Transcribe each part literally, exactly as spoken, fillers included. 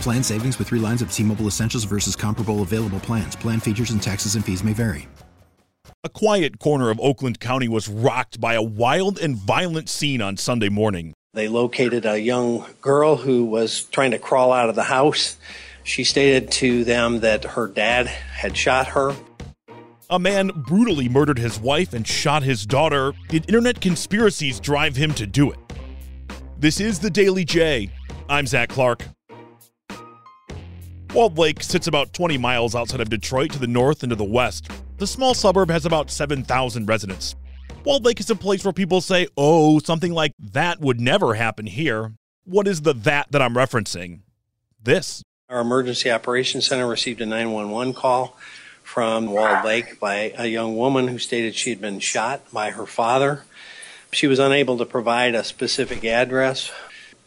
Plan savings with three lines of T-Mobile Essentials versus comparable available plans. Plan features and taxes and fees may vary. A quiet corner of Oakland County was rocked by a wild and violent scene on Sunday morning. They located a young girl who was trying to crawl out of the house. She stated to them that her dad had shot her. A man brutally murdered his wife and shot his daughter. Did internet conspiracies drive him to do it? This is The Daily J. I'm Zach Clark. Walled Lake sits about twenty miles outside of Detroit to the north and to the west. The small suburb has about seven thousand residents. Walled Lake is a place where people say, oh, something like that would never happen here. What is the that that I'm referencing? This. Our emergency operations center received a nine one one call from Walled Lake by a young woman who stated she had been shot by her father. She was unable to provide a specific address.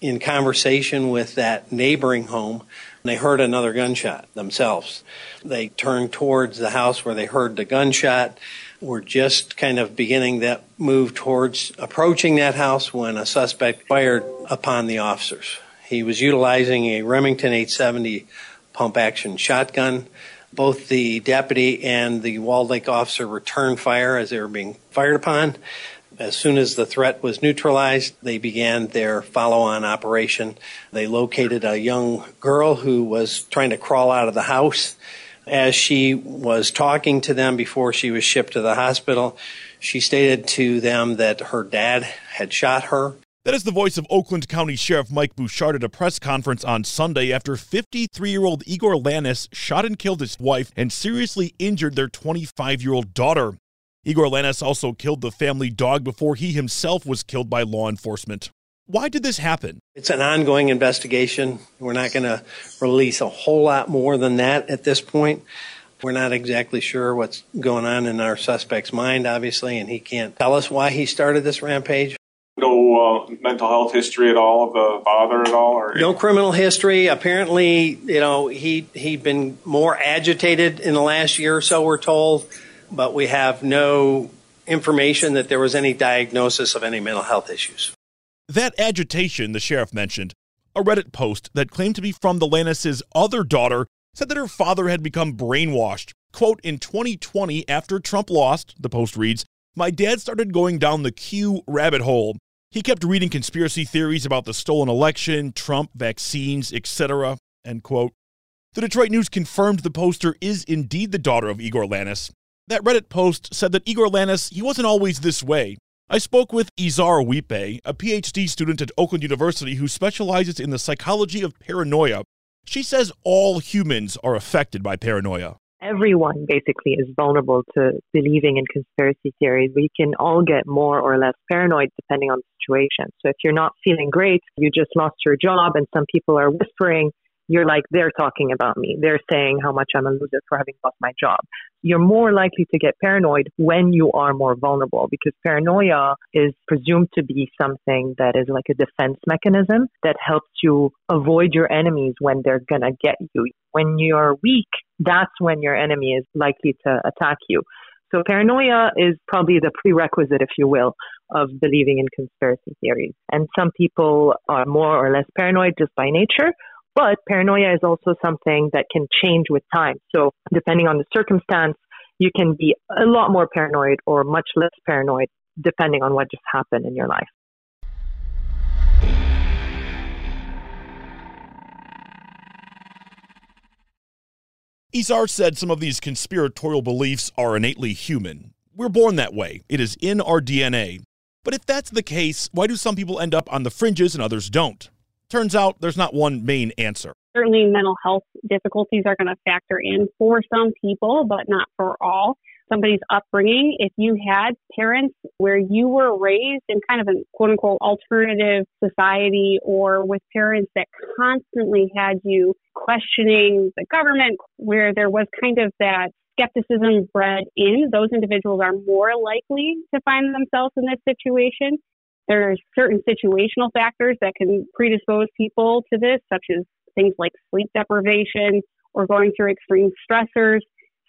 In conversation with that neighboring home, they heard another gunshot themselves. They turned towards the house where they heard the gunshot. Were just kind of beginning that move towards approaching that house when a suspect fired upon the officers. He was utilizing a Remington eight seventy pump-action shotgun. Both the deputy and the Walled Lake officer returned fire as they were being fired upon. As soon as the threat was neutralized, they began their follow-on operation. They located a young girl who was trying to crawl out of the house. As she was talking to them before she was shipped to the hospital, she stated to them that her dad had shot her. That is the voice of Oakland County Sheriff Mike Bouchard at a press conference on Sunday after fifty-three-year-old Igor Lanis shot and killed his wife and seriously injured their twenty-five-year-old daughter. Igor Lanis also killed the family dog before he himself was killed by law enforcement. Why did this happen? It's an ongoing investigation. We're not going to release a whole lot more than that at this point. We're not exactly sure what's going on in our suspect's mind, obviously, and he can't tell us why he started this rampage. No uh, mental health history at all of the father at all? Or no criminal history. Apparently, you know, he, he'd been more agitated in the last year or so, we're told. But we have no information that there was any diagnosis of any mental health issues. That agitation, the sheriff mentioned, a Reddit post that claimed to be from the Lanis' other daughter, said that her father had become brainwashed. Quote, in twenty twenty, after Trump lost, the post reads, my dad started going down the Q rabbit hole. He kept reading conspiracy theories about the stolen election, Trump, vaccines, et cetera, end quote. The Detroit News confirmed the poster is indeed the daughter of Igor Lanis. That Reddit post said that Igor Lanis, he wasn't always this way. I spoke with Izar Wipe, a P H D student at Oakland University who specializes in the psychology of paranoia. She says all humans are affected by paranoia. Everyone basically is vulnerable to believing in conspiracy theories. We can all get more or less paranoid depending on the situation. So if you're not feeling great, you just lost your job and some people are whispering, you're like, they're talking about me. They're saying how much I'm a loser for having lost my job. You're more likely to get paranoid when you are more vulnerable, because paranoia is presumed to be something that is like a defense mechanism that helps you avoid your enemies when they're going to get you. When you're weak, that's when your enemy is likely to attack you. So paranoia is probably the prerequisite, if you will, of believing in conspiracy theories. And some people are more or less paranoid just by nature. But paranoia is also something that can change with time. So depending on the circumstance, you can be a lot more paranoid or much less paranoid, depending on what just happened in your life. Izar said some of these conspiratorial beliefs are innately human. We're born that way. It is in our D N A. But if that's the case, why do some people end up on the fringes and others don't? Turns out there's not one main answer. Certainly mental health difficulties are going to factor in for some people, but not for all. Somebody's upbringing, if you had parents where you were raised in kind of a quote-unquote alternative society or with parents that constantly had you questioning the government, where there was kind of that skepticism bred in, those individuals are more likely to find themselves in this situation. There are certain situational factors that can predispose people to this, such as things like sleep deprivation or going through extreme stressors.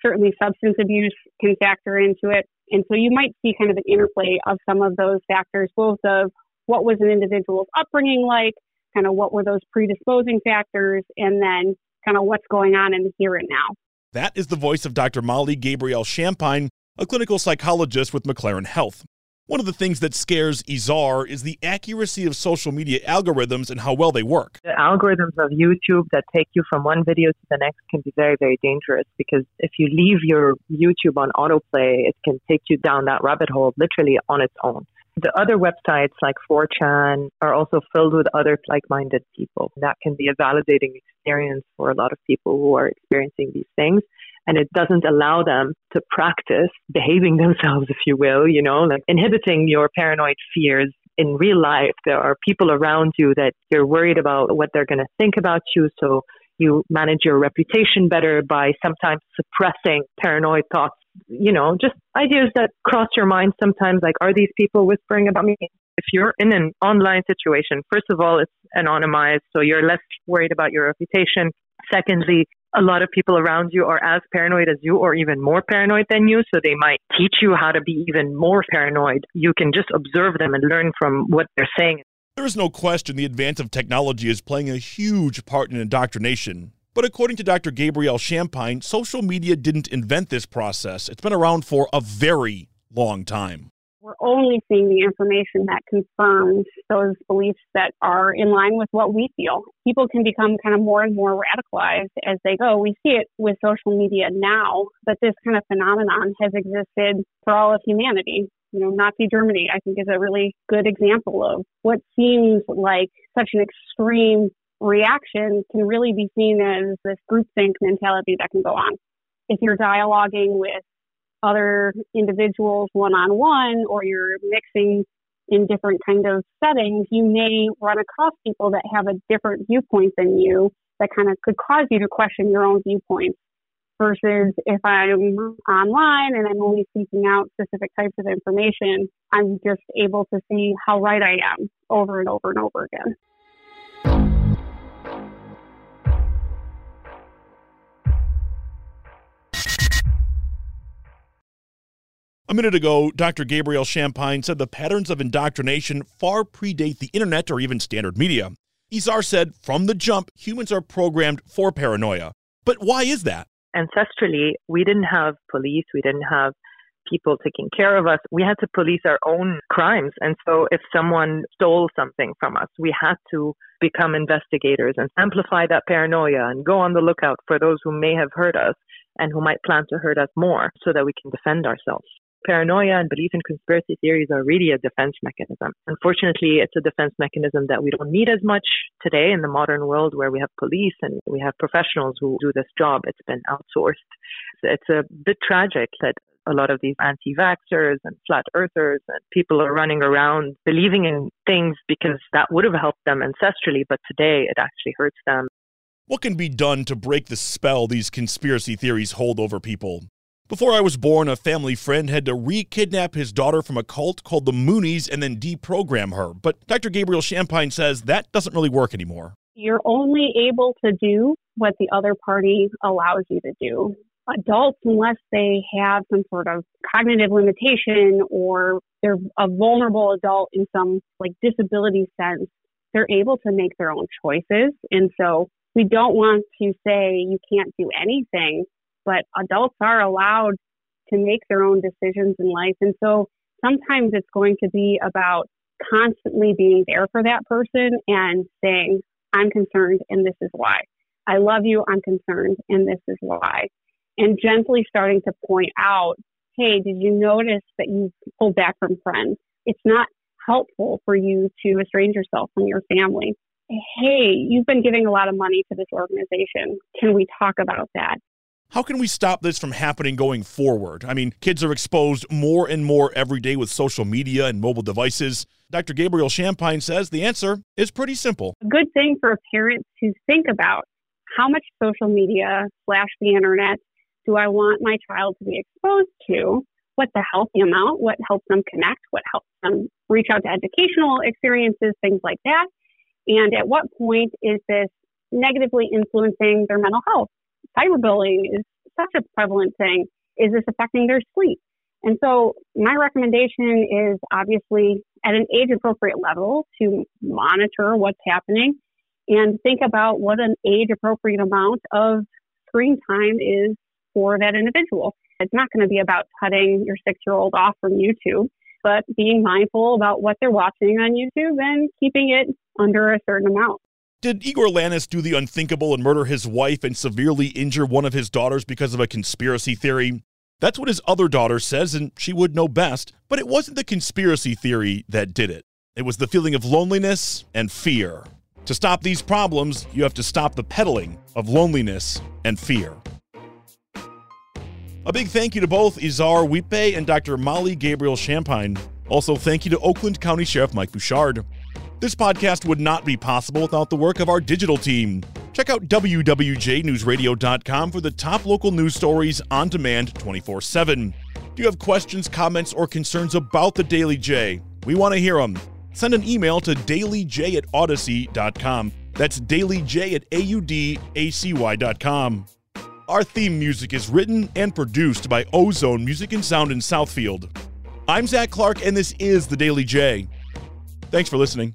Certainly substance abuse can factor into it. And so you might see kind of an interplay of some of those factors, both of what was an individual's upbringing like, kind of what were those predisposing factors, and then kind of what's going on in the here and now. That is the voice of Doctor Molly Gabriel-Champagne, a clinical psychologist with McLaren Health. One of the things that scares Izar is the accuracy of social media algorithms and how well they work. The algorithms of YouTube that take you from one video to the next can be very, very dangerous, because if you leave your YouTube on autoplay, it can take you down that rabbit hole literally on its own. The other websites like four chan are also filled with other like-minded people. That can be a validating experience for a lot of people who are experiencing these things. And it doesn't allow them to practice behaving themselves, if you will, you know, like inhibiting your paranoid fears. In real life, there are people around you that you're worried about what they're going to think about you. So you manage your reputation better by sometimes suppressing paranoid thoughts. You know, just ideas that cross your mind sometimes, like, are these people whispering about me? If you're in an online situation, first of all, it's anonymized, so you're less worried about your reputation. Secondly, a lot of people around you are as paranoid as you or even more paranoid than you, so they might teach you how to be even more paranoid. You can just observe them and learn from what they're saying. There is no question the advance of technology is playing a huge part in indoctrination. But according to Doctor Gabriel-Champagne, social media didn't invent this process. It's been around for a very long time. We're only seeing the information that confirms those beliefs that are in line with what we feel. People can become kind of more and more radicalized as they go. We see it with social media now, but this kind of phenomenon has existed for all of humanity. You know, Nazi Germany, I think, is a really good example of what seems like such an extreme reaction can really be seen as this groupthink mentality that can go on. If you're dialoguing with other individuals one-on-one, or you're mixing in different kind of settings, you may run across people that have a different viewpoint than you that kind of could cause you to question your own viewpoint. Versus if I'm online and I'm only seeking out specific types of information, I'm just able to see how right I am over and over and over again. A minute ago, Doctor Gabriel-Champagne said the patterns of indoctrination far predate the internet or even standard media. Izar said, from the jump, humans are programmed for paranoia. But why is that? Ancestrally, we didn't have police. We didn't have people taking care of us. We had to police our own crimes. And so if someone stole something from us, we had to become investigators and amplify that paranoia and go on the lookout for those who may have hurt us and who might plan to hurt us more so that we can defend ourselves. Paranoia and belief in conspiracy theories are really a defense mechanism. Unfortunately, it's a defense mechanism that we don't need as much today in the modern world where we have police and we have professionals who do this job. It's been outsourced. It's a bit tragic that a lot of these anti-vaxxers and flat earthers and people are running around believing in things because that would have helped them ancestrally, but today it actually hurts them. What can be done to break the spell these conspiracy theories hold over people? Before I was born, a family friend had to re-kidnap his daughter from a cult called the Moonies and then deprogram her. But Doctor Gabriel-Champagne says that doesn't really work anymore. You're only able to do what the other party allows you to do. Adults, unless they have some sort of cognitive limitation or they're a vulnerable adult in some like disability sense, they're able to make their own choices. And so we don't want to say you can't do anything. But adults are allowed to make their own decisions in life. And so sometimes it's going to be about constantly being there for that person and saying, I'm concerned and this is why. I love you, I'm concerned, and this is why. And gently starting to point out, hey, did you notice that you pulled back from friends? It's not helpful for you to estrange yourself from your family. Hey, you've been giving a lot of money to this organization. Can we talk about that? How can we stop this from happening going forward? I mean, kids are exposed more and more every day with social media and mobile devices. Doctor Gabriel-Champagne says the answer is pretty simple. A good thing for a parent to think about, how much social media slash the internet do I want my child to be exposed to? What's a healthy amount? What helps them connect? What helps them reach out to educational experiences, things like that? And at what point is this negatively influencing their mental health? Cyberbullying is such a prevalent thing. Is this affecting their sleep? And so my recommendation is obviously at an age-appropriate level to monitor what's happening and think about what an age-appropriate amount of screen time is for that individual. It's not going to be about cutting your six-year-old off from YouTube, but being mindful about what they're watching on YouTube and keeping it under a certain amount. Did Igor Lanis do the unthinkable and murder his wife and severely injure one of his daughters because of a conspiracy theory? That's what his other daughter says, and she would know best. But it wasn't the conspiracy theory that did it. It was the feeling of loneliness and fear. To stop these problems, you have to stop the peddling of loneliness and fear. A big thank you to both Izar Wipe and Doctor Molly Gabriel-Champagne. Also, thank you to Oakland County Sheriff Mike Bouchard. This podcast would not be possible without the work of our digital team. Check out W W J news radio dot com for the top local news stories on demand twenty-four seven. Do you have questions, comments, or concerns about The Daily J? We want to hear them. Send an email to daily j at audacy dot com. That's daily j at audacy dot com. Our theme music is written and produced by Ozone Music and Sound in Southfield. I'm Zach Clark, and this is The Daily J. Thanks for listening.